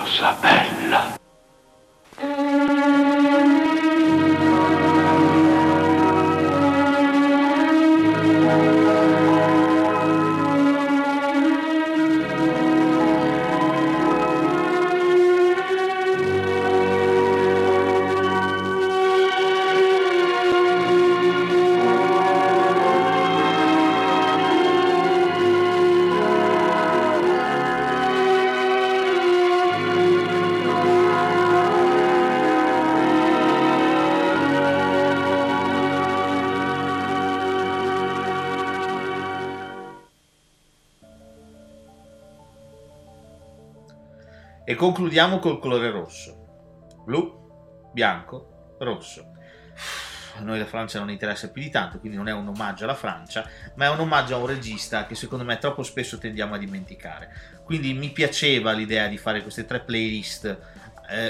cosa bella. E concludiamo col colore rosso. Blu, bianco, rosso. A noi la Francia non interessa più di tanto, quindi non è un omaggio alla Francia, ma è un omaggio a un regista che secondo me troppo spesso tendiamo a dimenticare. Quindi mi piaceva l'idea di fare queste tre playlist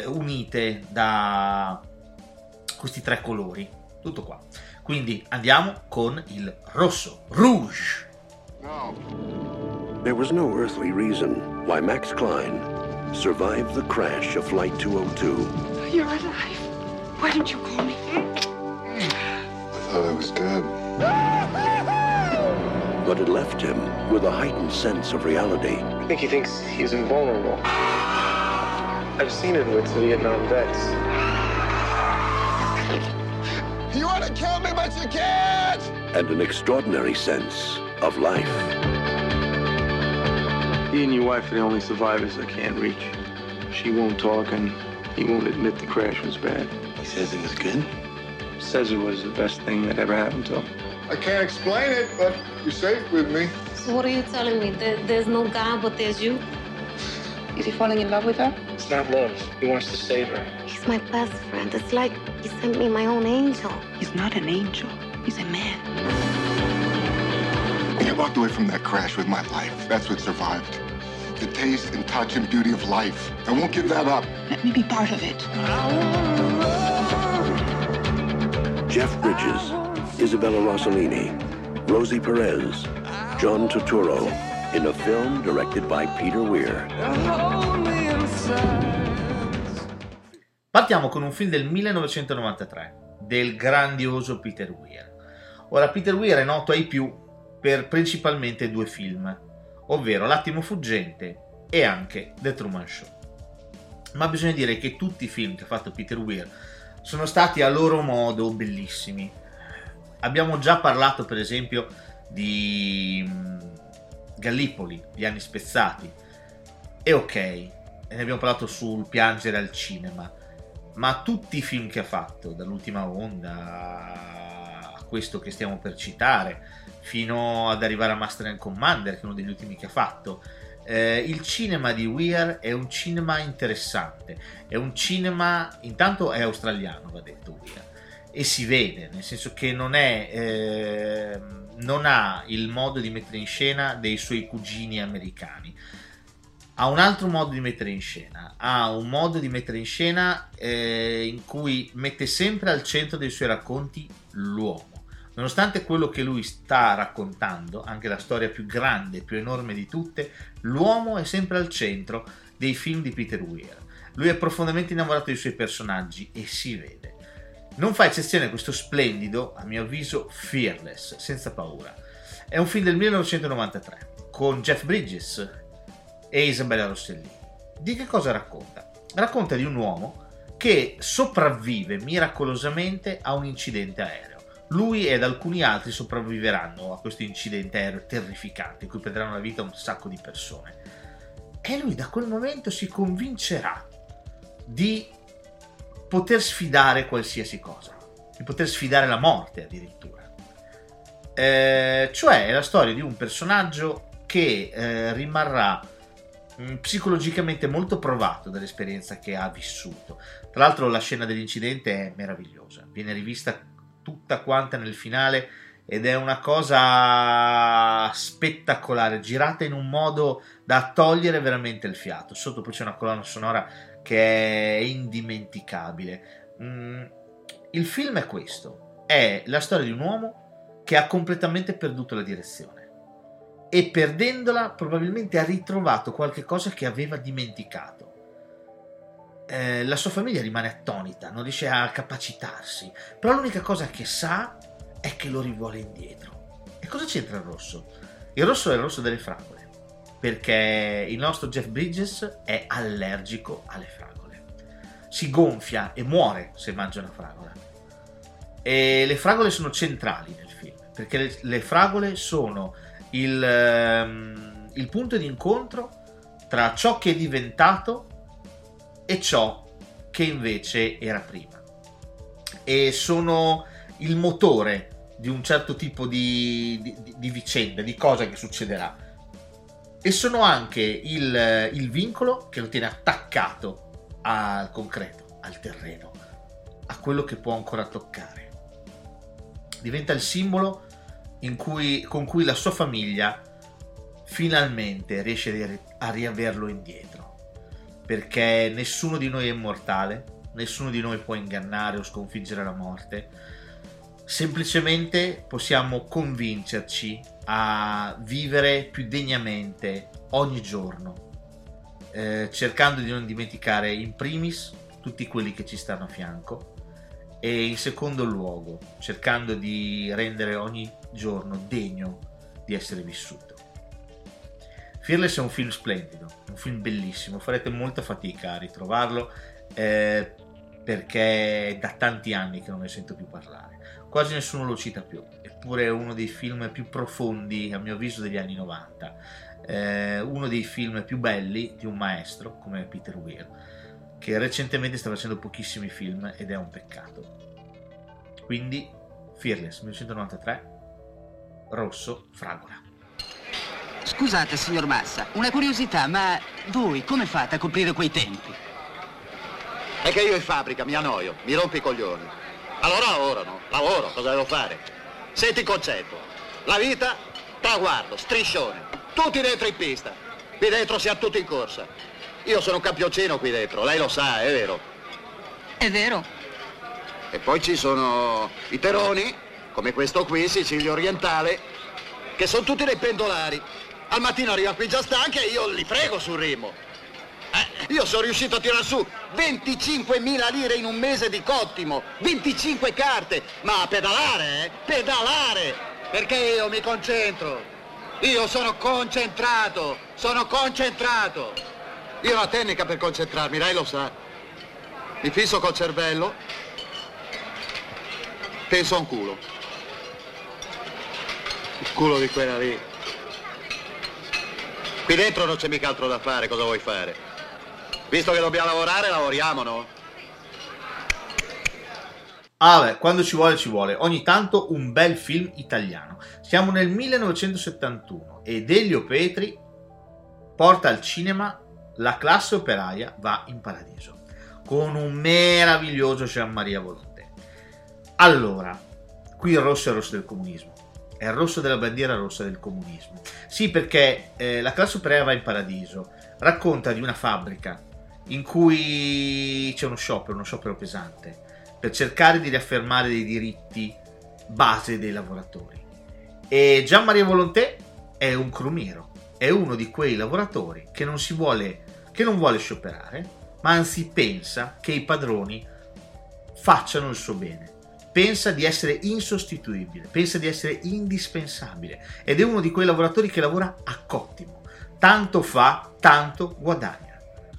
unite da questi tre colori. Tutto qua. Quindi andiamo con il rosso. Rouge! No. There was no earthly reason why Max Klein survived the crash of Flight 202. You're alive. Why didn't you call me? I thought I was dead. But it left him with a heightened sense of reality. I think he thinks he's invulnerable. I've seen it with Vietnam vets. You want to kill me, but you can't! And an extraordinary sense of life. He and your wife are the only survivors I can't reach. She won't talk, and he won't admit the crash was bad. He says it was good? Says it was the best thing that ever happened to him. I can't explain it, but you're safe with me. So what are you telling me? There's no God, but there's you? Is he falling in love with her? It's not love. He wants to save her. He's my best friend. It's like he sent me my own angel. He's not an angel. He's a man. I walked away from that crash with my life. That's what survived. The taste and touch and beauty of life. I won't give that up. Let me be part of it. Jeff Bridges, Isabella Rossellini, Rosie Perez, John Turturro, in a film directed by Peter Weir. Partiamo con un film del 1993, del grandioso Peter Weir. Ora, Peter Weir è noto ai più per principalmente due film, ovvero L'attimo fuggente e anche The Truman Show. Ma bisogna dire che tutti i film che ha fatto Peter Weir sono stati a loro modo bellissimi. Abbiamo già parlato per esempio di Gallipoli, Gli anni spezzati, e ok, ne abbiamo parlato sul piangere al cinema, ma tutti i film che ha fatto, dall'ultima onda a questo che stiamo per citare, fino ad arrivare a Master and Commander, che è uno degli ultimi che ha fatto, il cinema di Weir è un cinema interessante, è un cinema, intanto è australiano, va detto Weir, e si vede, nel senso che non ha il modo di mettere in scena dei suoi cugini americani, ha un altro modo di mettere in scena, in cui mette sempre al centro dei suoi racconti l'uomo. Nonostante quello che lui sta raccontando, anche la storia più grande, più enorme di tutte, l'uomo è sempre al centro dei film di Peter Weir. Lui è profondamente innamorato dei suoi personaggi e si vede. Non fa eccezione questo splendido, a mio avviso, Fearless, senza paura. È un film del 1993, con Jeff Bridges e Isabella Rossellini. Di che cosa racconta? Racconta di un uomo che sopravvive miracolosamente a un incidente aereo. Lui ed alcuni altri sopravviveranno a questo incidente aereo terrificante in cui perderanno la vita un sacco di persone, e lui da quel momento si convincerà di poter sfidare qualsiasi cosa, di poter sfidare la morte addirittura, cioè è la storia di un personaggio che rimarrà psicologicamente molto provato dall'esperienza che ha vissuto. Tra l'altro la scena dell'incidente è meravigliosa, viene rivista tutta quanta nel finale ed è una cosa spettacolare, girata in un modo da togliere veramente il fiato. Sotto poi c'è una colonna sonora che è indimenticabile. Il film è questo, è la storia di un uomo che ha completamente perduto la direzione e perdendola probabilmente ha ritrovato qualche cosa che aveva dimenticato. la sua famiglia rimane attonita, non riesce a capacitarsi, però l'unica cosa che sa è che lo rivuole indietro. E cosa c'entra il rosso? Il rosso è il rosso delle fragole, perché il nostro Jeff Bridges è allergico alle fragole. Si gonfia e muore se mangia una fragola. E le fragole sono centrali nel film, perché le fragole sono il punto di incontro tra ciò che è diventato e ciò che invece era prima, e sono il motore di un certo tipo di vicenda, di cosa che succederà, e sono anche il vincolo che lo tiene attaccato al concreto, al terreno, a quello che può ancora toccare. Diventa il simbolo con cui la sua famiglia finalmente riesce a riaverlo indietro, perché nessuno di noi è immortale, nessuno di noi può ingannare o sconfiggere la morte, semplicemente possiamo convincerci a vivere più degnamente ogni giorno, cercando di non dimenticare in primis tutti quelli che ci stanno a fianco, e in secondo luogo cercando di rendere ogni giorno degno di essere vissuto. Fearless è un film splendido, un film bellissimo, farete molta fatica a ritrovarlo, perché è da tanti anni che non ne sento più parlare, quasi nessuno lo cita più, eppure è uno dei film più profondi, a mio avviso, degli anni 90, uno dei film più belli di un maestro come Peter Weir, che recentemente sta facendo pochissimi film ed è un peccato. Quindi Fearless 1993, rosso, fragola. Scusate, signor Massa, una curiosità, ma voi come fate a coprire quei tempi? È che io in fabbrica mi annoio, mi rompo i coglioni. Allora lavoro, no? Lavoro, cosa devo fare? Senti il concetto. La vita, traguardo, striscione. Tutti dentro in pista. Qui dentro siamo tutti in corsa. Io sono un campioncino qui dentro, lei lo sa, è vero? È vero. E poi ci sono i teroni, come questo qui, Sicilia orientale, che sono tutti dei pendolari. Al mattino arriva qui già stanca e io li frego sul rimo. Io sono riuscito a tirar su 25.000 lire in un mese di cottimo, 25 carte, ma a pedalare, pedalare, perché io mi concentro. Io sono concentrato, sono concentrato. Io ho una tecnica per concentrarmi, lei lo sa. Mi fisso col cervello, penso a un culo. Il culo di quella lì. Qui dentro non c'è mica altro da fare, cosa vuoi fare? Visto che dobbiamo lavorare, lavoriamo, no? Ah beh, quando ci vuole, ci vuole. Ogni tanto un bel film italiano. Siamo nel 1971 ed Elio Petri porta al cinema La classe operaia va in paradiso, con un meraviglioso Gian Maria Volonté. Allora, qui il rosso è il rosso del comunismo. È il rosso della bandiera rossa del comunismo. Sì, perché La classe operaia va in paradiso racconta di una fabbrica in cui c'è uno sciopero pesante, per cercare di riaffermare dei diritti base dei lavoratori. E Gian Maria Volonté è un crumiero, è uno di quei lavoratori che non vuole scioperare, ma anzi pensa che i padroni facciano il suo bene. Pensa di essere insostituibile, pensa di essere indispensabile, ed è uno di quei lavoratori che lavora a cottimo, tanto fa, tanto guadagna.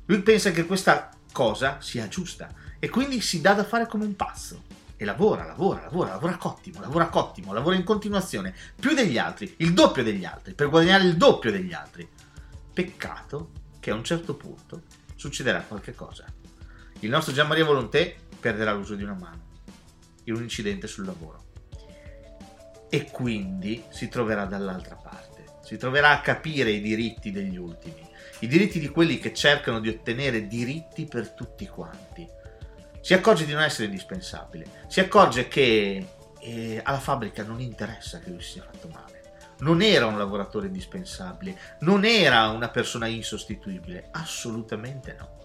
Lui pensa che questa cosa sia giusta e quindi si dà da fare come un pazzo e lavora a cottimo, lavora in continuazione, più degli altri, il doppio degli altri, per guadagnare il doppio degli altri. Peccato che a un certo punto succederà qualche cosa. Il nostro Gian Maria Volonté perderà l'uso di una mano in un incidente sul lavoro, e quindi si troverà dall'altra parte, si troverà a capire i diritti degli ultimi, i diritti di quelli che cercano di ottenere diritti per tutti quanti. Si accorge di non essere indispensabile, si accorge che alla fabbrica non interessa che lui si sia fatto male, non era un lavoratore indispensabile, non era una persona insostituibile, assolutamente no,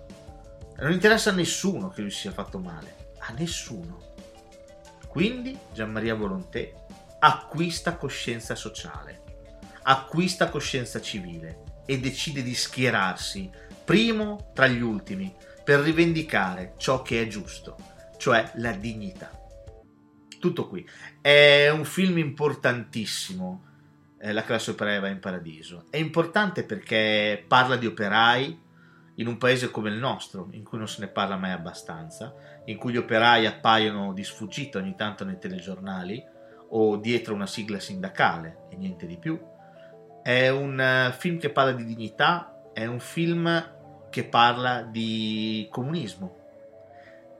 non interessa a nessuno che lui si sia fatto male, a nessuno. Quindi Gian Maria Volonté acquista coscienza sociale, acquista coscienza civile e decide di schierarsi primo tra gli ultimi, per rivendicare ciò che è giusto, cioè la dignità. Tutto qui. È un film importantissimo, La classe operaia va in paradiso. È importante perché parla di operai in un paese come il nostro, in cui non se ne parla mai abbastanza, in cui gli operai appaiono di sfuggita ogni tanto nei telegiornali o dietro una sigla sindacale e niente di più. È un film che parla di dignità, è un film che parla di comunismo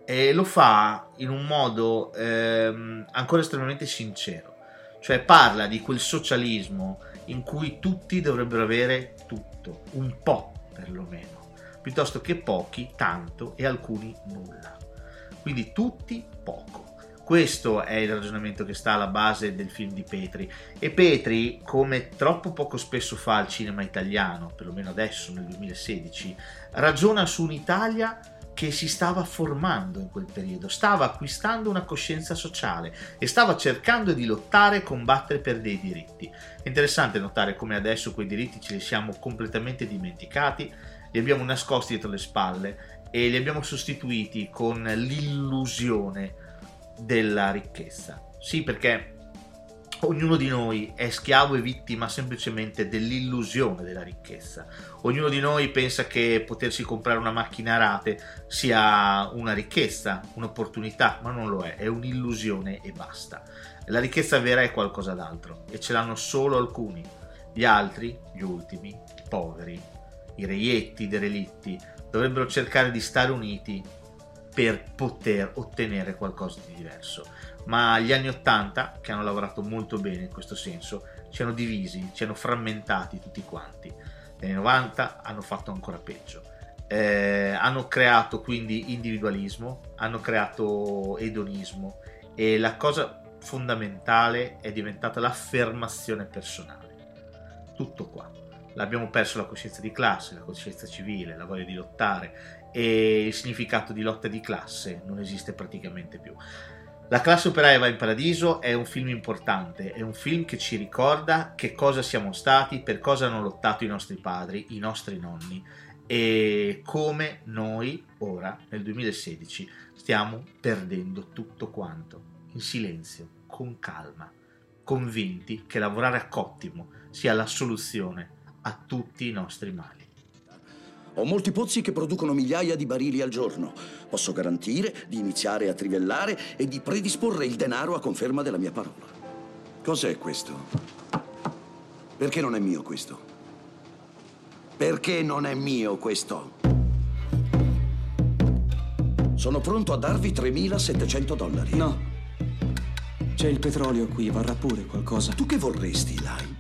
e lo fa in un modo ancora estremamente sincero, cioè parla di quel socialismo in cui tutti dovrebbero avere tutto, un po' perlomeno, piuttosto che pochi tanto e alcuni nulla, quindi tutti poco. Questo è il ragionamento che sta alla base del film di Petri, e Petri, come troppo poco spesso fa il cinema italiano, perlomeno adesso nel 2016, ragiona su un'Italia che si stava formando in quel periodo, stava acquistando una coscienza sociale e stava cercando di lottare e combattere per dei diritti. È interessante notare come adesso quei diritti ce li siamo completamente dimenticati, li abbiamo nascosti dietro le spalle e li abbiamo sostituiti con l'illusione della ricchezza. Sì, perché ognuno di noi è schiavo e vittima semplicemente dell'illusione della ricchezza. Ognuno di noi pensa che potersi comprare una macchina a rate sia una ricchezza, un'opportunità, ma non lo è un'illusione e basta. La ricchezza vera è qualcosa d'altro e ce l'hanno solo alcuni. Gli altri, gli ultimi, i poveri, i reietti, i derelitti, dovrebbero cercare di stare uniti per poter ottenere qualcosa di diverso. Ma gli anni 80, che hanno lavorato molto bene in questo senso, ci hanno divisi, ci hanno frammentati tutti quanti. Gli anni 90 hanno fatto ancora peggio. Hanno creato quindi individualismo, hanno creato edonismo e la cosa fondamentale è diventata l'affermazione personale. Tutto qua. L'abbiamo perso la coscienza di classe, la coscienza civile, la voglia di lottare, e il significato di lotta di classe non esiste praticamente più. La classe operaia va in paradiso è un film importante, è un film che ci ricorda che cosa siamo stati, per cosa hanno lottato i nostri padri, i nostri nonni e come noi ora nel 2016 stiamo perdendo tutto quanto in silenzio, con calma, convinti che lavorare a cottimo sia la soluzione a tutti i nostri mali. Ho molti pozzi che producono migliaia di barili al giorno. Posso garantire di iniziare a trivellare e di predisporre il denaro a conferma della mia parola. Cos'è questo? Perché non è mio questo? Perché non è mio questo? Sono pronto a darvi $3.700. No. C'è il petrolio qui, varrà pure qualcosa. Tu che vorresti, Lai?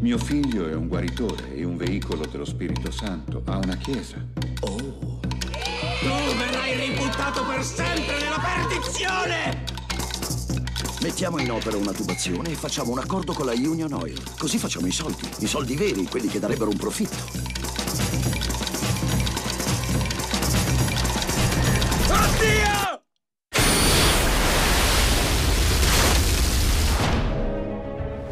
Mio figlio è un guaritore, è un veicolo dello Spirito Santo, ha una chiesa. Oh! Tu verrai ributtato per sempre nella perdizione! Mettiamo in opera una tubazione e facciamo un accordo con la Union Oil. Così facciamo i soldi veri, quelli che darebbero un profitto.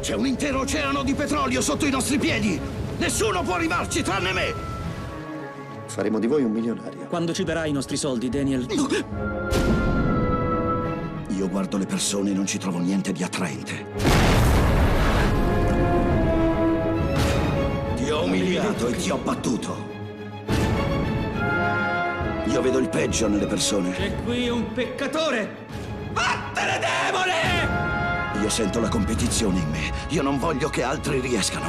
C'è un intero oceano di petrolio sotto i nostri piedi! Nessuno può arrivarci, tranne me! Faremo di voi un milionario. Quando ci darai i nostri soldi, Daniel? Io guardo le persone e non ci trovo niente di attraente. Ti ho umiliato e ti ho battuto. Io vedo il peggio nelle persone. C'è qui un peccatore! Vattene, demone! Io sento la competizione in me. Io non voglio che altri riescano.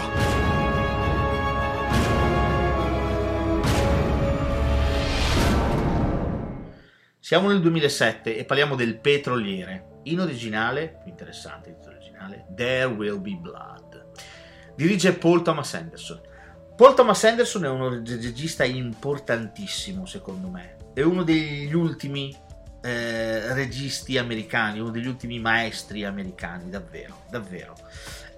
Siamo nel 2007 e parliamo del petroliere. In originale, più interessante il titolo originale, There Will Be Blood. Dirige Paul Thomas Anderson. Paul Thomas Anderson è un regista importantissimo, secondo me. È uno degli ultimi registi americani, uno degli ultimi maestri americani, davvero.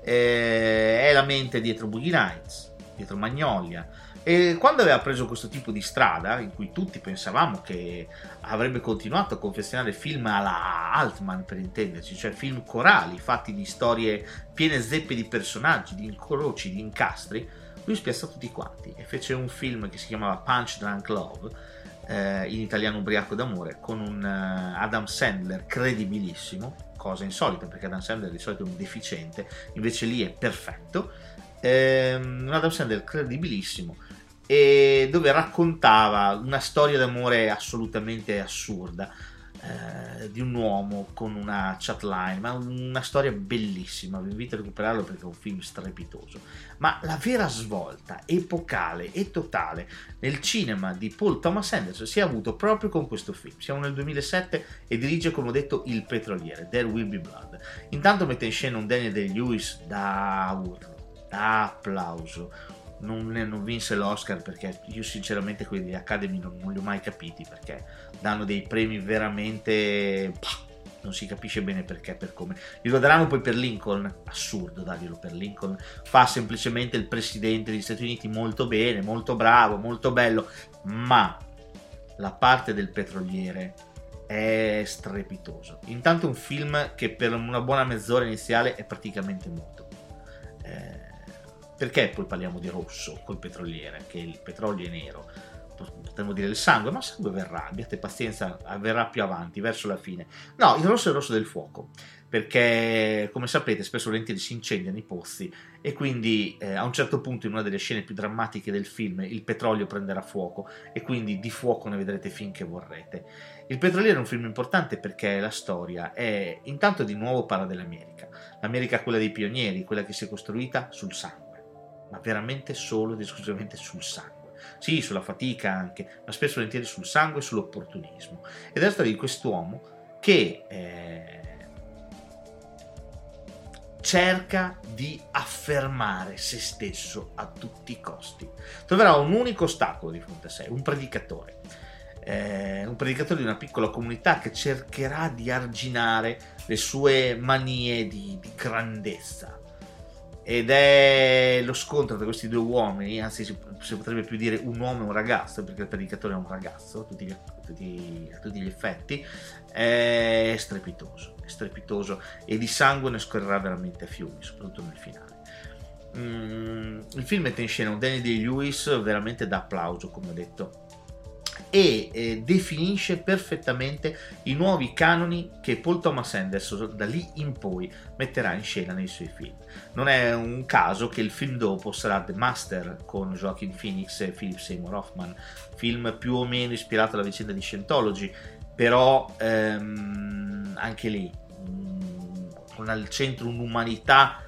È la mente dietro Boogie Nights, dietro Magnolia, e quando aveva preso questo tipo di strada in cui tutti pensavamo che avrebbe continuato a confezionare film alla Altman, per intenderci, cioè film corali fatti di storie piene zeppe di personaggi, di incroci, di incastri, lui spiazzò tutti quanti e fece un film che si chiamava Punch Drunk Love, in italiano Ubriaco d'amore, con un Adam Sandler credibilissimo, cosa insolita perché Adam Sandler di solito è un deficiente, invece lì è perfetto, un Adam Sandler credibilissimo, e dove raccontava una storia d'amore assolutamente assurda, di un uomo con una chatline, ma una storia bellissima, vi invito a recuperarlo perché è un film strepitoso. Ma la vera svolta epocale e totale nel cinema di Paul Thomas Anderson si è avuto proprio con questo film. Siamo nel 2007 e dirige, come ho detto, Il Petroliere, There Will Be Blood. Intanto mette in scena un Daniel Day-Lewis da urlo, da applauso. Non vinse l'Oscar perché io sinceramente quelli degli Academy non li ho mai capiti, perché danno dei premi veramente non si capisce bene perché, per come glielo daranno. Poi per Lincoln, assurdo darglielo per Lincoln, fa semplicemente il presidente degli Stati Uniti molto bene, molto bravo, molto bello, ma la parte del petroliere è strepitoso. Intanto è un film che per una buona mezz'ora iniziale è praticamente muto, perché poi parliamo di rosso col petroliere, che il petrolio è nero, potremmo dire il sangue, ma il sangue verrà, abbiate pazienza, verrà più avanti, verso la fine. No, il rosso è il rosso del fuoco, perché come sapete spesso volentieri si incendiano i pozzi, e quindi a un certo punto, in una delle scene più drammatiche del film, il petrolio prenderà fuoco, e quindi di fuoco ne vedrete finché vorrete. Il petroliere è un film importante perché la storia è, intanto di nuovo parla dell'America, l'America quella dei pionieri, quella che si è costruita sul sangue, ma veramente solo ed esclusivamente sul sangue. Sì, sulla fatica anche, ma spesso volentieri sul sangue e sull'opportunismo. Ed è la storia di quest'uomo che cerca di affermare se stesso a tutti i costi. Troverà un unico ostacolo di fronte a sé, un predicatore di una piccola comunità che cercherà di arginare le sue manie di grandezza. Ed è lo scontro tra questi due uomini, anzi si potrebbe più dire un uomo e un ragazzo, perché il predicatore è un ragazzo a tutti gli effetti, è strepitoso, è strepitoso, e di sangue ne scorrerà veramente a fiumi, soprattutto nel finale. Il film mette in scena un Daniel Day-Lewis veramente da applauso, come ho detto, e definisce perfettamente i nuovi canoni che Paul Thomas Anderson da lì in poi metterà in scena nei suoi film. Non è un caso che il film dopo sarà The Master con Joaquin Phoenix e Philip Seymour Hoffman, film più o meno ispirato alla vicenda di Scientology, però anche lì con al centro un'umanità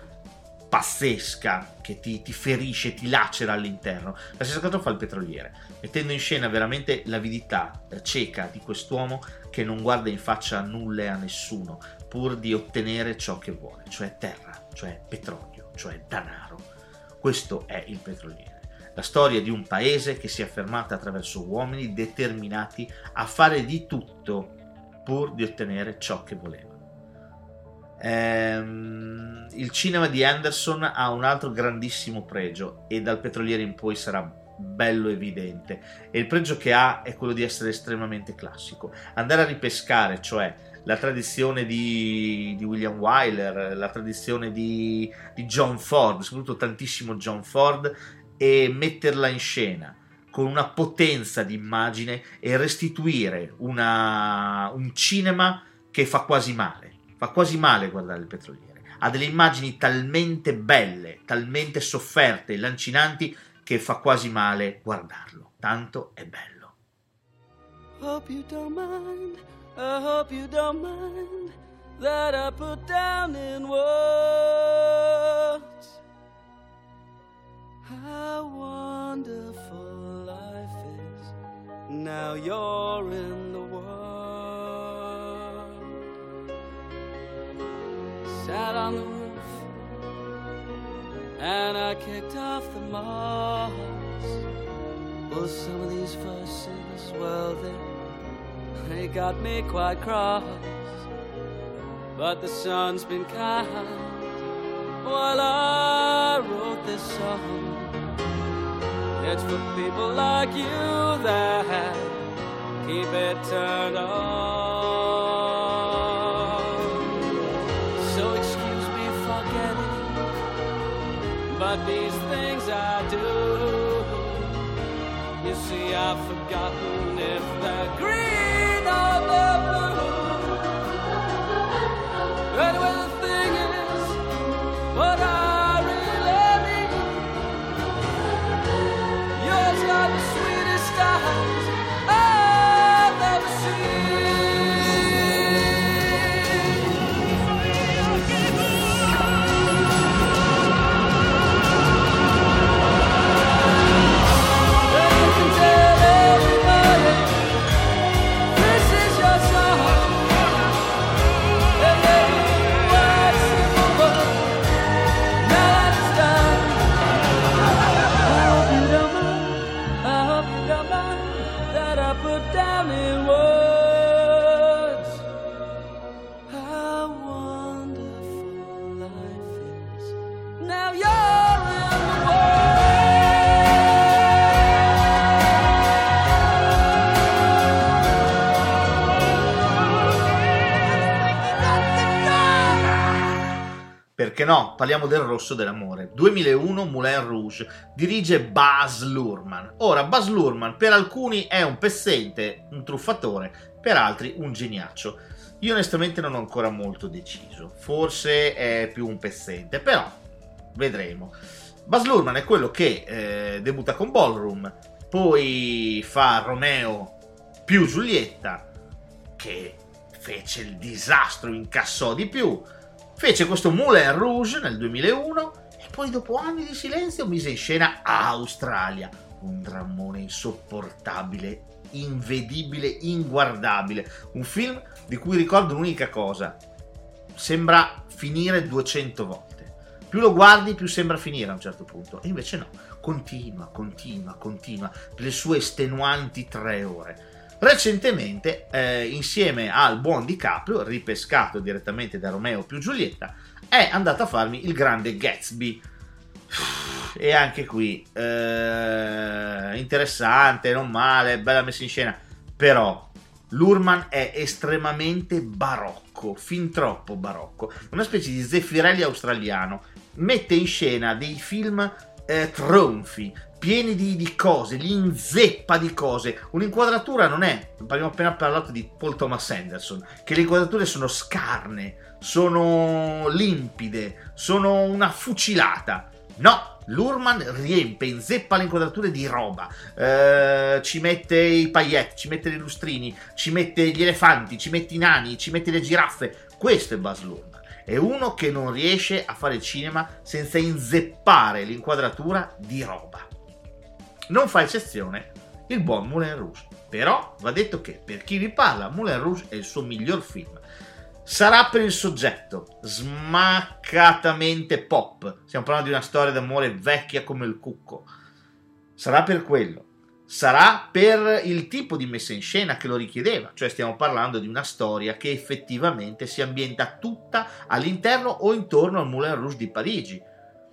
pazzesca che ti ferisce, ti lacera all'interno. La stessa cosa fa il petroliere, mettendo in scena veramente l'avidità cieca di quest'uomo che non guarda in faccia nulla e a nessuno pur di ottenere ciò che vuole, cioè terra, cioè petrolio, cioè danaro. Questo è il petroliere, la storia di un paese che si è affermata attraverso uomini determinati a fare di tutto pur di ottenere ciò che voleva. Il cinema di Anderson ha un altro grandissimo pregio, e dal petroliere in poi sarà bello evidente, e il pregio che ha è quello di essere estremamente classico, andare a ripescare cioè la tradizione di William Wyler, la tradizione di John Ford, soprattutto tantissimo John Ford, e metterla in scena con una potenza di immagine e restituire un cinema che fa quasi male. Fa quasi male guardare il petroliere, ha delle immagini talmente belle, talmente sofferte e lancinanti che fa quasi male guardarlo, tanto è bello. Hope you don't mind, I hope you don't mind that I put down in words how wonderful life is now you're in the world. Sat on the roof and I kicked off the moss. Well, some of these verses, well, they got me quite cross. But the sun's been kind while I wrote this song. It's for people like you that keep it turned on. But these things I do, you see, I forgotten if the green or the blue. And well, the thing is, what I really need, yours are the sweetest eyes I've ever seen. Perché no, parliamo del rosso dell'amore. 2001, Moulin Rouge, dirige Baz Luhrmann. Ora, Baz Luhrmann per alcuni è un pezzente, un truffatore, per altri un geniaccio. Io onestamente non ho ancora molto deciso, forse è più un pezzente, però vedremo. Baz Luhrmann è quello che debutta con Ballroom, poi fa Romeo più Giulietta, che fece il disastro, incassò di più. Fece questo Moulin Rouge nel 2001 e poi dopo anni di silenzio mise in scena Australia, un drammone insopportabile, invedibile, inguardabile, un film di cui ricordo un'unica cosa: sembra finire 200 volte, più lo guardi più sembra finire a un certo punto, e invece no, continua per le sue estenuanti 3 ore. Recentemente, insieme al buon DiCaprio, ripescato direttamente da Romeo più Giulietta, è andato a farmi Il Grande Gatsby. E anche qui, interessante, non male, bella messa in scena. Però Luhrmann è estremamente barocco, fin troppo barocco. Una specie di Zeffirelli australiano. Mette in scena dei film tronfi, pieni di cose, li inzeppa di cose. Un'inquadratura non è, abbiamo appena parlato di Paul Thomas Anderson, che le inquadrature sono scarne, sono limpide, sono una fucilata. No, Luhrmann riempie, inzeppa le inquadrature di roba, ci mette i paillettes, ci mette i lustrini, ci mette gli elefanti, ci mette i nani, ci mette le giraffe. Questo è Baz Luhrmann. È uno che non riesce a fare cinema senza inzeppare l'inquadratura di roba. Non fa eccezione il buon Moulin Rouge, però va detto che per chi vi parla Moulin Rouge è il suo miglior film. Sarà per il soggetto, smaccatamente pop, stiamo parlando di una storia d'amore vecchia come il cucco, sarà per quello, sarà per il tipo di messa in scena che lo richiedeva, cioè stiamo parlando di una storia che effettivamente si ambienta tutta all'interno o intorno al Moulin Rouge di Parigi,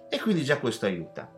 e quindi già questo aiuta.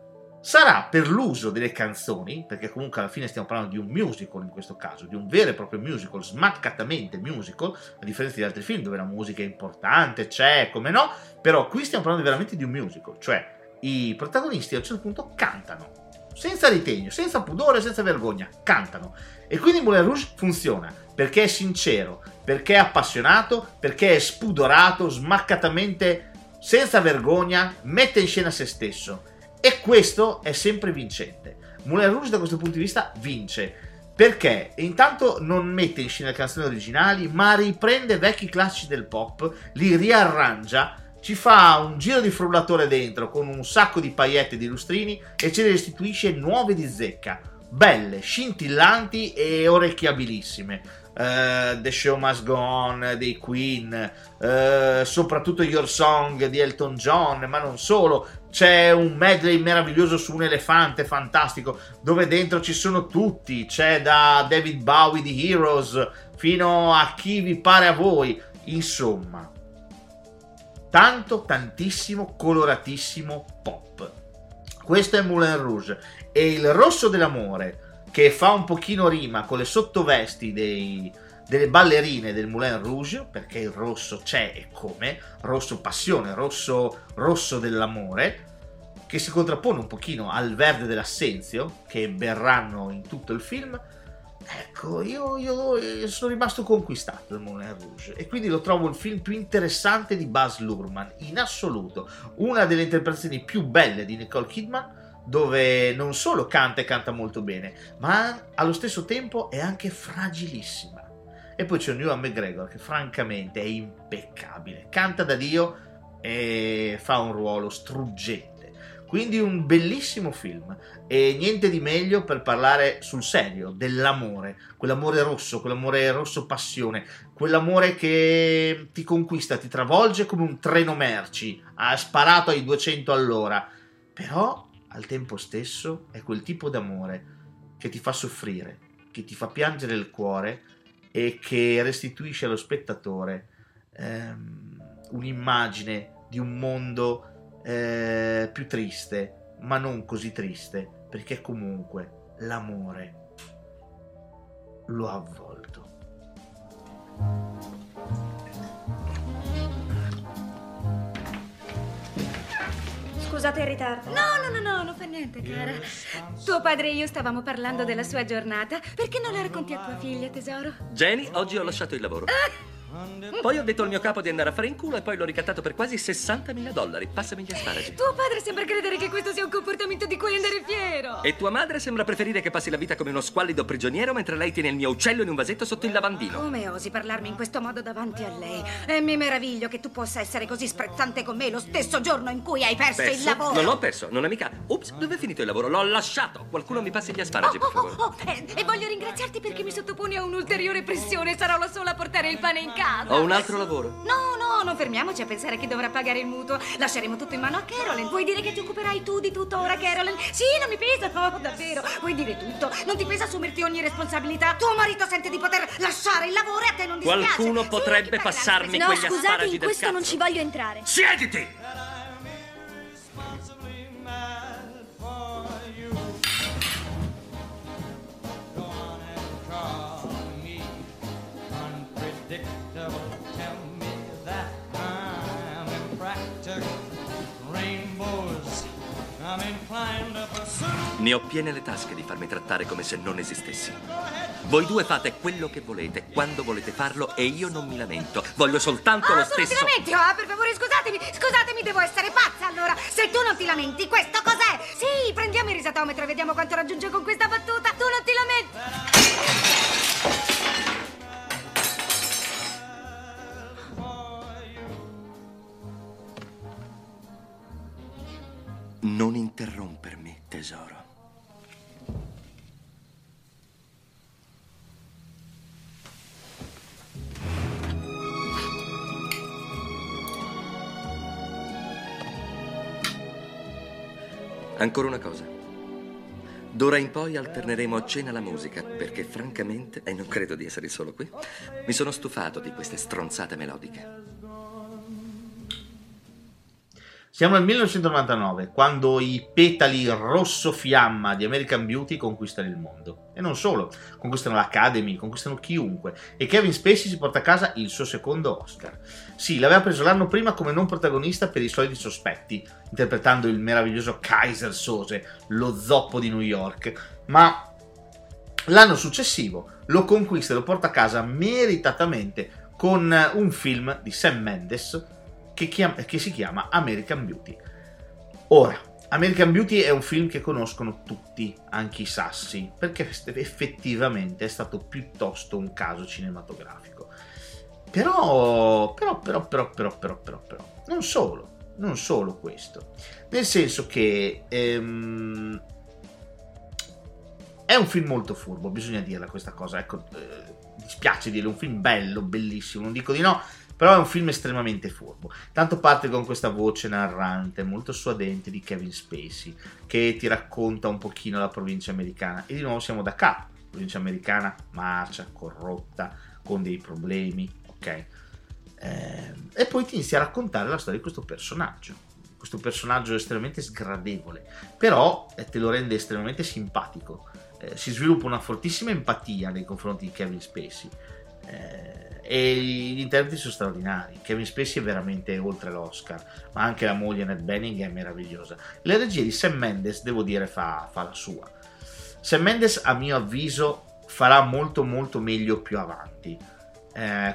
Sarà per l'uso delle canzoni, perché comunque alla fine stiamo parlando di un musical in questo caso, di un vero e proprio musical, smaccatamente musical, a differenza di altri film dove la musica è importante, c'è, come no, però qui stiamo parlando veramente di un musical, cioè i protagonisti a un certo punto cantano, senza ritegno, senza pudore, senza vergogna, cantano. E quindi Moulin Rouge funziona, perché è sincero, perché è appassionato, perché è spudorato, smaccatamente, senza vergogna, mette in scena se stesso. E questo è sempre vincente. Moulin Rouge da questo punto di vista vince, perché intanto non mette in scena le canzoni originali, ma riprende vecchi classici del pop, li riarrangia, ci fa un giro di frullatore dentro con un sacco di paillette e di lustrini e ce ne restituisce nuove di zecca, belle, scintillanti e orecchiabilissime. The Show Must Go On dei Queen, soprattutto Your Song di Elton John, ma non solo. C'è un medley meraviglioso su un elefante fantastico, dove dentro ci sono tutti, c'è da David Bowie di Heroes fino a chi vi pare a voi, insomma, tanto, tantissimo, coloratissimo pop. Questo è Moulin Rouge, e il rosso dell'amore, che fa un pochino rima con le sottovesti delle ballerine del Moulin Rouge, perché il rosso c'è e come, rosso passione, rosso dell'amore, che si contrappone un pochino al verde dell'assenzio, che berranno in tutto il film, Ecco, io sono rimasto conquistato del Moulin Rouge e quindi lo trovo il film più interessante di Baz Luhrmann, in assoluto. Una delle interpretazioni più belle di Nicole Kidman, dove non solo canta e canta molto bene, ma allo stesso tempo è anche fragilissima. E poi c'è Ewan McGregor che francamente è impeccabile, canta da Dio e fa un ruolo struggente. Quindi un bellissimo film e niente di meglio per parlare sul serio dell'amore, quell'amore rosso passione, quell'amore che ti conquista, ti travolge come un treno merci, ha sparato ai 200 all'ora, però al tempo stesso è quel tipo d'amore che ti fa soffrire, che ti fa piangere il cuore e che restituisce allo spettatore un'immagine di un mondo più triste, ma non così triste, perché comunque l'amore lo ha avvolto. Scusate il ritardo. No, non fa niente, cara. Tuo padre e io stavamo parlando della sua giornata. Perché non la racconti a tua figlia, tesoro? Jenny, oggi ho lasciato il lavoro. Poi ho detto al mio capo di andare a fare in culo e poi l'ho ricattato per quasi $60.000. Passami gli asparagi. Tuo padre sembra credere che questo sia un comportamento di cui andare fiero. E tua madre sembra preferire che passi la vita come uno squallido prigioniero mentre lei tiene il mio uccello in un vasetto sotto il lavandino. Come osi parlarmi in questo modo davanti a lei? E mi meraviglio che tu possa essere così sprezzante con me lo stesso giorno in cui hai perso il lavoro. Non l'ho perso, non è mica. Ups, dove è finito il lavoro? L'ho lasciato. Qualcuno mi passi gli asparagi, per favore. E voglio ringraziarti perché mi sottoponi a un'ulteriore pressione. Sarò la sola a portare il pane in casa. Ho un altro lavoro. No, non fermiamoci a pensare che dovrà pagare il mutuo. Lasceremo tutto in mano a Carolyn. Vuoi dire che ti occuperai tu di tutto ora, Carolyn? Sì, non mi pesa, no, davvero. Vuoi dire tutto? Non ti pesa assumerti ogni responsabilità? Tuo marito sente di poter lasciare il lavoro e a te non dispiace. Qualcuno potrebbe passarmi quegli asparagi del cazzo. No, scusate, in questo non ci voglio entrare. Siediti! Ne ho piene le tasche di farmi trattare come se non esistessi. Voi due fate quello che volete, quando volete farlo, e io non mi lamento. Voglio soltanto lo stesso. Non ti lamenti? Per favore, scusatemi, devo essere pazza allora. Se tu non ti lamenti, questo cos'è? Sì, prendiamo il risatometro e vediamo quanto raggiunge con questa battuta. Tu non ti lamenti. Non interrompermi, tesoro. Ancora una cosa. D'ora in poi alterneremo a cena la musica, perché francamente, e non credo di essere solo qui, mi sono stufato di queste stronzate melodiche. Siamo nel 1999, quando i petali rosso fiamma di American Beauty conquistano il mondo. E non solo, conquistano l'Academy, conquistano chiunque. E Kevin Spacey si porta a casa il suo secondo Oscar. Sì, l'aveva preso l'anno prima come non protagonista per I soliti sospetti, interpretando il meraviglioso Kaiser Sose, lo zoppo di New York. Ma l'anno successivo lo conquista e lo porta a casa meritatamente con un film di Sam Mendes, che si chiama American Beauty. Ora, American Beauty è un film che conoscono tutti, anche i sassi, perché effettivamente è stato piuttosto un caso cinematografico. Però, non solo questo. Nel senso che è un film molto furbo, bisogna dirla questa cosa, ecco, dispiace dirlo, è un film bello, bellissimo, non dico di no. Però è un film estremamente furbo. Tanto parte con questa voce narrante, molto suadente, di Kevin Spacey, che ti racconta un pochino la provincia americana. E di nuovo siamo da capo. Provincia americana marcia, corrotta, con dei problemi, ok? E poi ti inizia a raccontare la storia di questo personaggio. Questo personaggio estremamente sgradevole, però te lo rende estremamente simpatico. Si sviluppa una fortissima empatia nei confronti di Kevin Spacey. E gli interpreti sono straordinari. Kevin Spacey è veramente oltre l'Oscar, ma anche la moglie Annette Bening è meravigliosa. La regia di Sam Mendes, devo dire, fa la sua. Sam Mendes, a mio avviso, farà molto molto meglio più avanti,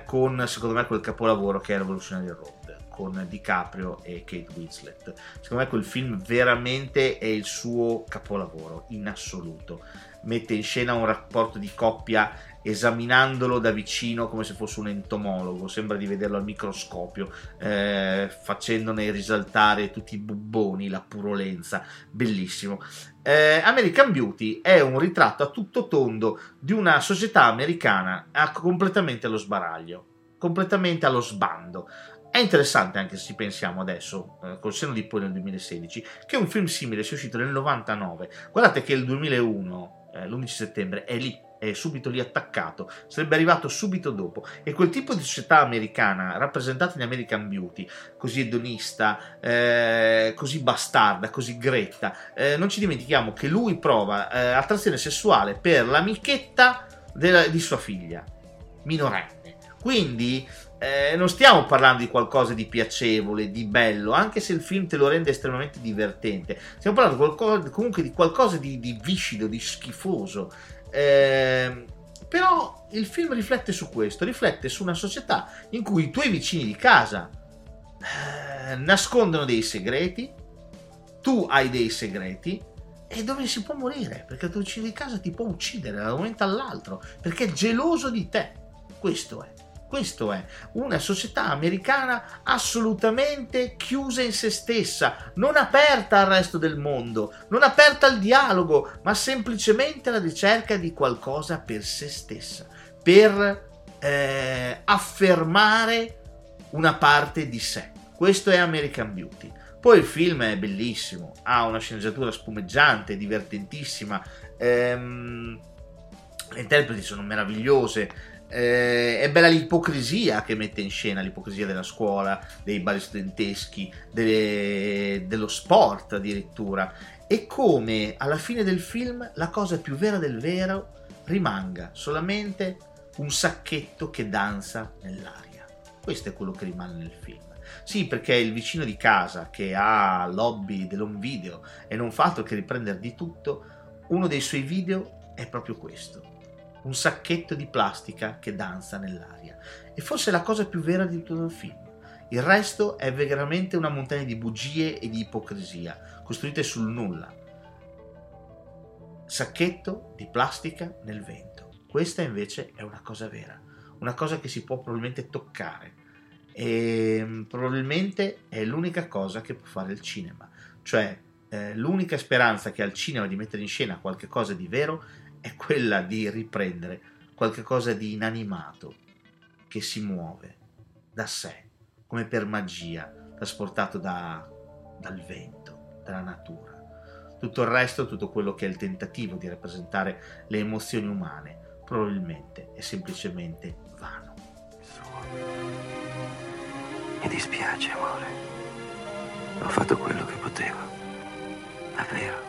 con secondo me quel capolavoro che è Revolutionary Road con DiCaprio e Kate Winslet. Secondo me quel film veramente è il suo capolavoro in assoluto, mette in scena un rapporto di coppia esaminandolo da vicino come se fosse un entomologo, sembra di vederlo al microscopio, facendone risaltare tutti i bubboni, la purulenza, bellissimo. American Beauty è un ritratto a tutto tondo di una società americana completamente allo sbaraglio, completamente allo sbando. È interessante anche se ci pensiamo adesso, col senno di poi nel 2016, che un film simile sia uscito nel 99. Guardate che il 2001, l'11 settembre, è lì, è subito lì attaccato, sarebbe arrivato subito dopo, e quel tipo di società americana rappresentata in American Beauty, così edonista, così bastarda, così gretta, non ci dimentichiamo che lui prova attrazione sessuale per l'amichetta di sua figlia minorenne, quindi non stiamo parlando di qualcosa di piacevole, di bello, anche se il film te lo rende estremamente divertente. Stiamo parlando comunque di qualcosa di viscido, di schifoso. Però il film riflette su questo, riflette su una società in cui i tuoi vicini di casa nascondono dei segreti, tu hai dei segreti, e dove si può morire, perché il tuo vicino di casa ti può uccidere da un momento all'altro perché è geloso di te. Questo è una società americana assolutamente chiusa in se stessa, non aperta al resto del mondo, non aperta al dialogo, ma semplicemente alla ricerca di qualcosa per se stessa, per affermare una parte di sé. Questo è American Beauty. Poi il film è bellissimo, ha una sceneggiatura spumeggiante, divertentissima, le interpreti sono meravigliose. È bella l'ipocrisia che mette in scena, l'ipocrisia della scuola, dei bari studenteschi, dello sport addirittura, e come alla fine del film la cosa più vera del vero rimanga solamente un sacchetto che danza nell'aria. Questo è quello che rimane nel film. Sì, perché il vicino di casa che ha l'hobby dell'home video e non fa altro che riprendere di tutto, uno dei suoi video è proprio questo, un sacchetto di plastica che danza nell'aria, e forse è la cosa più vera di tutto il film. Il resto è veramente una montagna di bugie e di ipocrisia costruite sul nulla. Sacchetto di plastica nel vento. Questa invece è una cosa vera, una cosa che si può probabilmente toccare, e probabilmente è l'unica cosa che può fare il cinema, cioè l'unica speranza che ha il cinema di mettere in scena qualche cosa di vero è quella di riprendere qualche cosa di inanimato che si muove da sé, come per magia, trasportato dal vento, dalla natura. Tutto il resto, tutto quello che è il tentativo di rappresentare le emozioni umane, probabilmente è semplicemente vano. Mi dispiace, amore. Ho fatto quello che potevo. Davvero.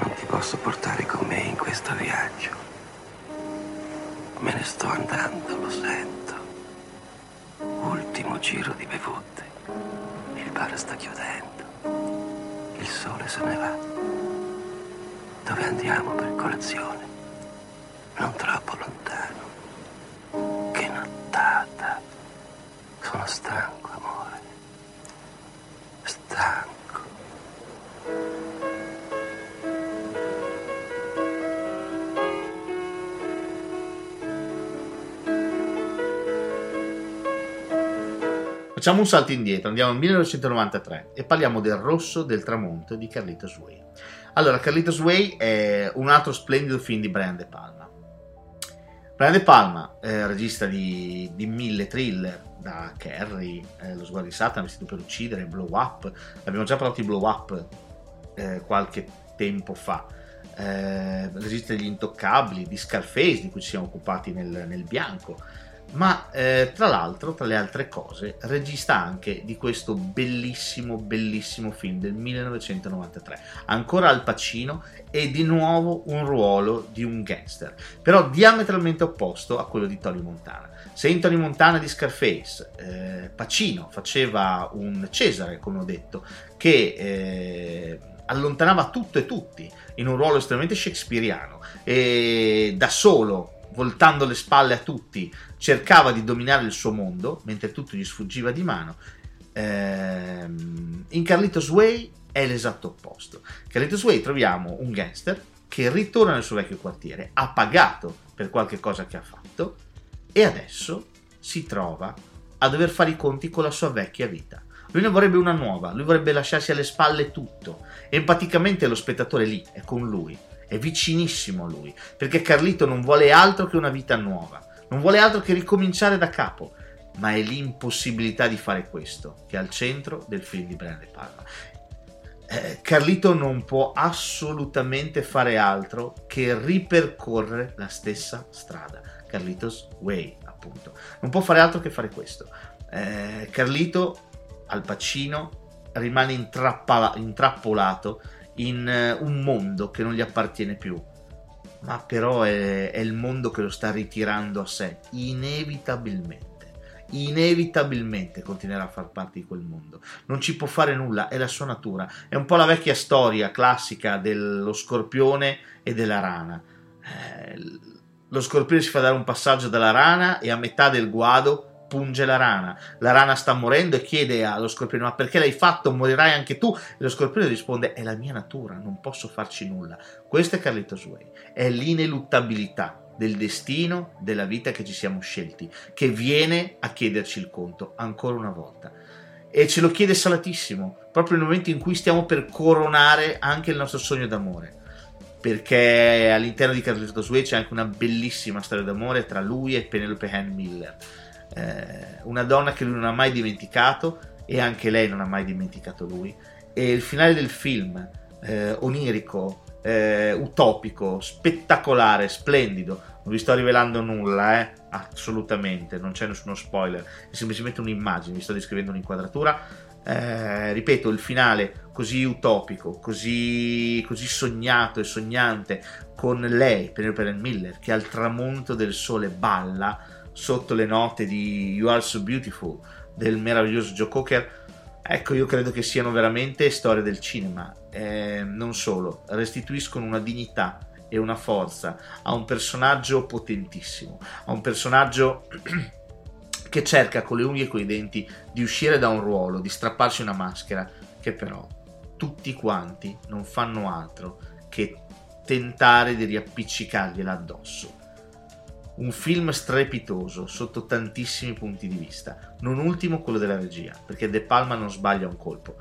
Non ti posso portare con me in questo viaggio. Me ne sto andando, lo sento. Ultimo giro di bevute. Il bar sta chiudendo. Il sole se ne va. Dove andiamo per colazione? Non troppo lontano. Che nottata. Sono stanco, amore. Stanco. Facciamo un salto indietro, andiamo al 1993 e parliamo del Rosso del tramonto di Carlito's Way. Allora, Carlito's Way è un altro splendido film di Brian De Palma. Brian De Palma, regista di mille thriller, da Carrie, Lo sguardo di Satana, Vestito per uccidere, Blow Up. Abbiamo già parlato di Blow Up qualche tempo fa. Regista degli Intoccabili, di Scarface, di cui ci siamo occupati nel bianco. Ma tra l'altro, tra le altre cose, regista anche di questo bellissimo, bellissimo film del 1993, ancora Al Pacino, e di nuovo un ruolo di un gangster, però diametralmente opposto a quello di Tony Montana. Se in Tony Montana di Scarface Pacino faceva un Cesare, come ho detto, che allontanava tutto e tutti in un ruolo estremamente shakespeariano, e da solo, voltando le spalle a tutti, cercava di dominare il suo mondo mentre tutto gli sfuggiva di mano. In Carlito's Way è l'esatto opposto. In Carlito's Way troviamo un gangster che ritorna nel suo vecchio quartiere, ha pagato per qualche cosa che ha fatto e adesso si trova a dover fare i conti con la sua vecchia vita. Lui ne vorrebbe una nuova, lui vorrebbe lasciarsi alle spalle tutto. Empaticamente lo spettatore lì è con lui, è vicinissimo a lui, perché Carlito non vuole altro che una vita nuova, non vuole altro che ricominciare da capo, ma è l'impossibilità di fare questo che è al centro del film di Brian De Palma. Carlito non può assolutamente fare altro che ripercorrere la stessa strada, Carlito's Way appunto, non può fare altro che fare questo. Carlito, Al Pacino, rimane intrappolato in un mondo che non gli appartiene più, ma però è il mondo che lo sta ritirando a sé, inevitabilmente continuerà a far parte di quel mondo, non ci può fare nulla, è la sua natura, è un po' la vecchia storia classica dello scorpione e della rana. Lo scorpione si fa dare un passaggio dalla rana e a metà del guado punge la rana sta morendo e chiede allo scorpione: ma perché l'hai fatto, morirai anche tu? E lo scorpione risponde: è la mia natura, non posso farci nulla. Questo è Carlito's Way, è l'ineluttabilità del destino, della vita che ci siamo scelti, che viene a chiederci il conto ancora una volta, e ce lo chiede salatissimo proprio nel momento in cui stiamo per coronare anche il nostro sogno d'amore, perché all'interno di Carlito's Way c'è anche una bellissima storia d'amore tra lui e Penelope Ann Miller, una donna che lui non ha mai dimenticato e anche lei non ha mai dimenticato lui, e il finale del film onirico, utopico, spettacolare, splendido. Non vi sto rivelando nulla, assolutamente, non c'è nessuno spoiler, è semplicemente un'immagine, vi sto descrivendo un'inquadratura. Ripeto, il finale così utopico, così sognato e sognante, con lei, Penelope Ann Miller, che al tramonto del sole balla sotto le note di You Are So Beautiful del meraviglioso Joe Cocker. Ecco, io credo che siano veramente storie del cinema, non solo, restituiscono una dignità e una forza a un personaggio potentissimo, a un personaggio che cerca con le unghie e con i denti di uscire da un ruolo, di strapparsi una maschera, che però tutti quanti non fanno altro che tentare di riappiccicargliela addosso. Un film strepitoso sotto tantissimi punti di vista, non ultimo quello della regia, perché De Palma non sbaglia un colpo,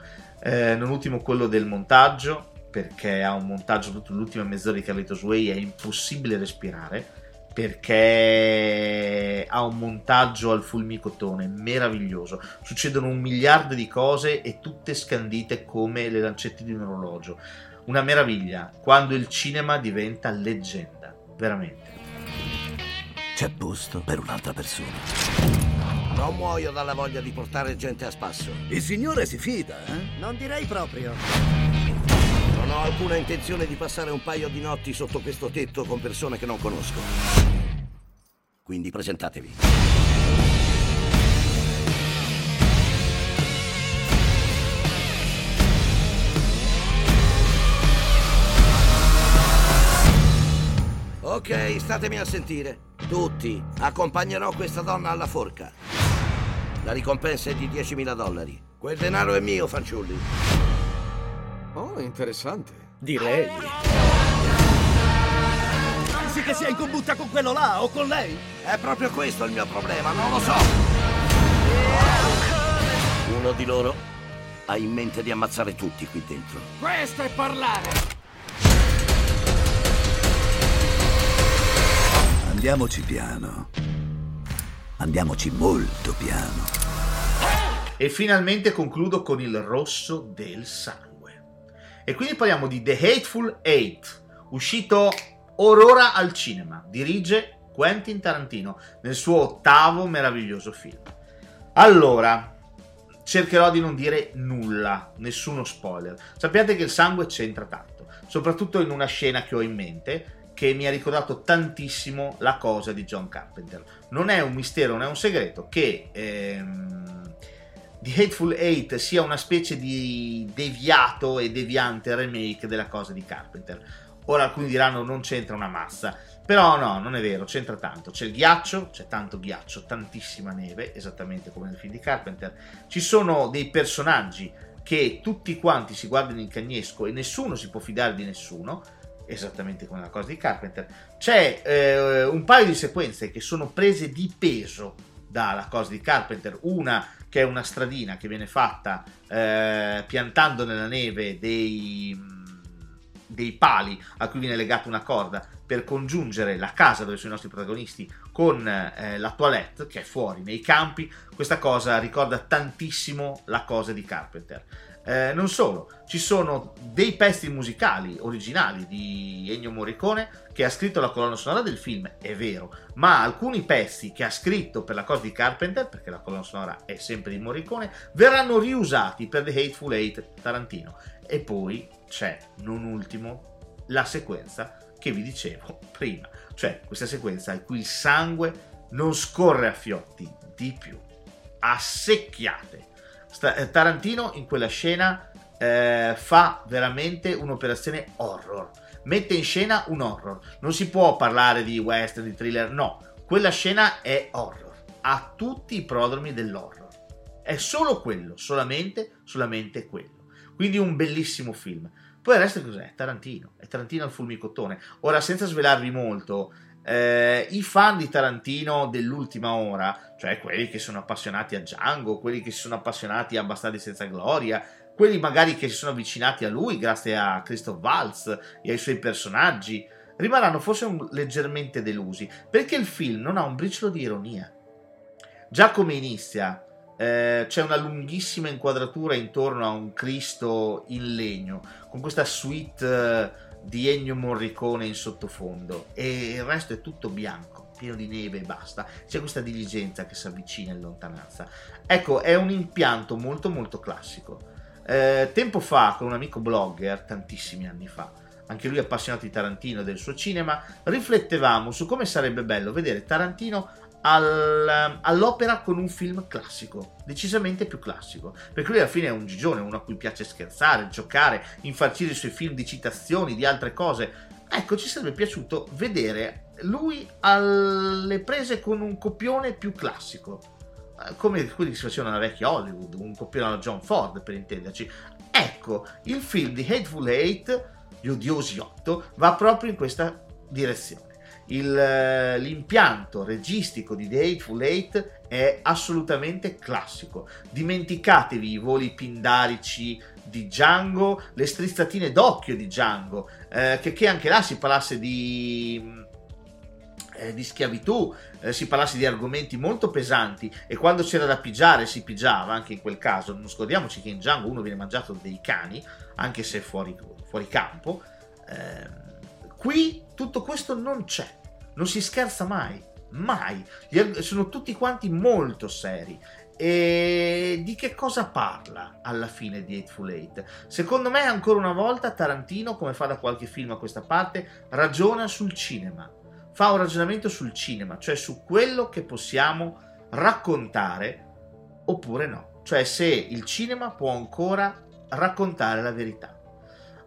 non ultimo quello del montaggio, perché ha un montaggio tutto l'ultima mezz'ora di Carlito's Way è impossibile respirare, perché ha un montaggio al fulmicotone meraviglioso, succedono 1 miliardo di cose e tutte scandite come le lancette di un orologio. Una meraviglia quando il cinema diventa leggenda, veramente. C'è posto per un'altra persona. Non muoio dalla voglia di portare gente a spasso. Il signore si fida, eh? Non direi proprio. Non ho alcuna intenzione di passare un paio di notti sotto questo tetto con persone che non conosco. Quindi presentatevi. Ok, statemi a sentire. Tutti, accompagnerò questa donna alla forca. La ricompensa è di $10.000. Quel denaro è mio, fanciulli. Oh, interessante. Direi. Anzi che sia in combutta con quello là o con lei. È proprio questo il mio problema, non lo so. Uno di loro ha in mente di ammazzare tutti qui dentro. Questo è parlare. Andiamoci piano, andiamoci molto piano. E finalmente concludo con il rosso del sangue. E quindi parliamo di The Hateful Eight, uscito orora al cinema. Dirige Quentin Tarantino nel suo 8º meraviglioso film. Allora, cercherò di non dire nulla, nessuno spoiler. Sappiate che il sangue c'entra tanto, soprattutto in una scena che ho in mente, che mi ha ricordato tantissimo La cosa di John Carpenter. Non è un mistero, non è un segreto che The Hateful Eight sia una specie di deviato e deviante remake della cosa di Carpenter. Ora alcuni diranno non c'entra una massa, però no, non è vero, c'entra tanto. C'è il ghiaccio, c'è tanto ghiaccio, tantissima neve, esattamente come nel film di Carpenter. Ci sono dei personaggi che tutti quanti si guardano in cagnesco e nessuno si può fidare di nessuno, esattamente come la cosa di Carpenter. C'è un paio di sequenze che sono prese di peso dalla cosa di Carpenter, una che è una stradina che viene fatta piantando nella neve dei pali a cui viene legata una corda per congiungere la casa dove sono i nostri protagonisti con la toilette che è fuori nei campi. Questa cosa ricorda tantissimo la cosa di Carpenter. Non solo, ci sono dei pezzi musicali originali di Ennio Morricone, che ha scritto la colonna sonora del film, è vero, ma alcuni pezzi che ha scritto per la cosa di Carpenter, perché la colonna sonora è sempre di Morricone, verranno riusati per The Hateful Eight Tarantino. E poi c'è, non ultimo, la sequenza che vi dicevo prima, cioè questa sequenza in cui il sangue non scorre a fiotti, di più, a secchiate. Tarantino in quella scena fa veramente un'operazione horror, mette in scena un horror, non si può parlare di western, di thriller, no, quella scena è horror, ha tutti i prodromi dell'horror, è solo quello, solamente quello, quindi un bellissimo film. Poi il resto cos'è? Tarantino, è Tarantino al fulmicottone. Ora, senza svelarvi molto, i fan di Tarantino dell'ultima ora, cioè quelli che sono appassionati a Django, quelli che si sono appassionati a Bastardi senza gloria, quelli magari che si sono avvicinati a lui grazie a Christoph Waltz e ai suoi personaggi, rimarranno forse leggermente delusi, perché il film non ha un briciolo di ironia. Già come inizia c'è una lunghissima inquadratura intorno a un Cristo in legno con questa suite di Ennio Morricone in sottofondo, e il resto è tutto bianco, pieno di neve e basta. C'è questa diligenza che si avvicina in lontananza. Ecco, è un impianto molto classico. Tempo fa, con un amico blogger, tantissimi anni fa, anche lui appassionato di Tarantino e del suo cinema, riflettevamo su come sarebbe bello vedere Tarantino all'opera con un film classico, decisamente più classico, perché lui alla fine è un gigione, uno a cui piace scherzare, giocare, infarcire i suoi film di citazioni, di altre cose. Ecco, ci sarebbe piaciuto vedere lui alle prese con un copione più classico, come quelli che si facevano alla vecchia Hollywood, un copione alla John Ford, per intenderci. Ecco, il film di Hateful Eight, Gli odiosi 8, va proprio in questa direzione. L'impianto registico di The Hateful Eight è assolutamente classico. Dimenticatevi i voli pindarici di Django, le strizzatine d'occhio di Django, che anche là si parlasse di schiavitù, si parlasse di argomenti molto pesanti, e quando c'era da pigiare si pigiava anche in quel caso. Non scordiamoci che in Django uno viene mangiato dei cani, anche se fuori campo. Qui tutto questo non c'è, non si scherza mai, sono tutti quanti molto seri. E di che cosa parla alla fine di Hateful Eight? Secondo me ancora una volta Tarantino, come fa da qualche film a questa parte, ragiona sul cinema, fa un ragionamento sul cinema, cioè su quello che possiamo raccontare oppure no, cioè se il cinema può ancora raccontare la verità.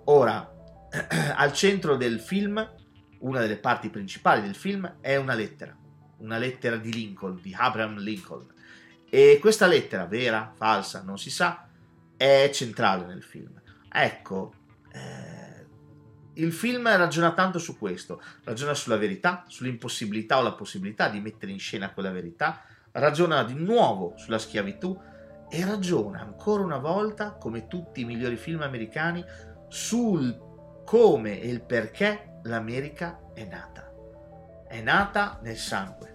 Ora, al centro del film, una delle parti principali del film, è una lettera di Lincoln, di Abraham Lincoln, e questa lettera, vera, falsa, non si sa, è centrale nel film. Ecco, il film ragiona tanto su questo, ragiona sulla verità, sull'impossibilità o la possibilità di mettere in scena quella verità, ragiona di nuovo sulla schiavitù e ragiona ancora una volta, come tutti i migliori film americani, sul come e il perché l'America è nata. È nata nel sangue,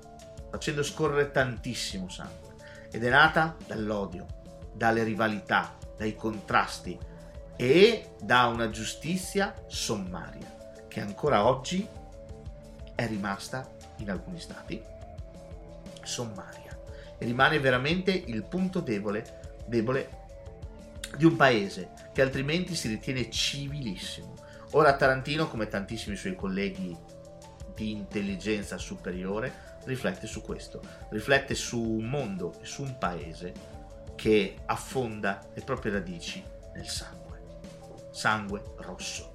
facendo scorrere tantissimo sangue, ed è nata dall'odio, dalle rivalità, dai contrasti e da una giustizia sommaria che ancora oggi è rimasta in alcuni stati sommaria e rimane veramente il punto debole di un paese che altrimenti si ritiene civilissimo. Ora Tarantino, come tantissimi suoi colleghi di intelligenza superiore, riflette su questo, riflette su un mondo e su un paese che affonda le proprie radici nel sangue. Sangue rosso.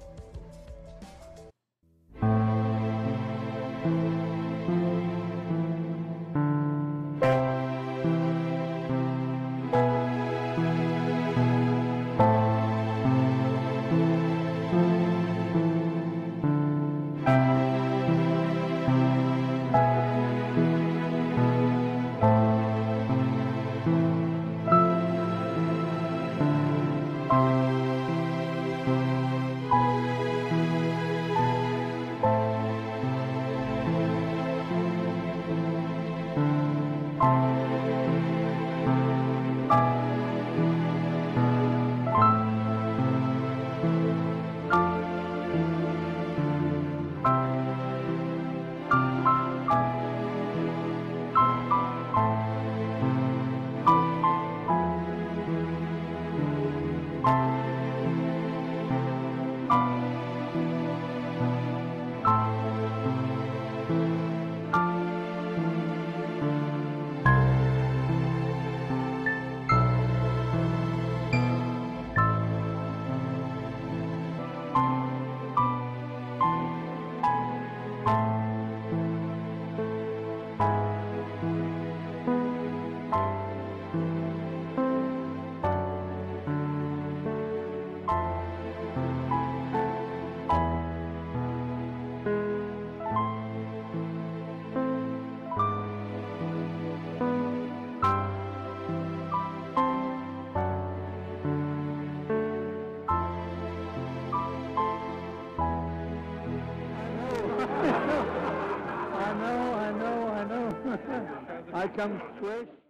I come straight.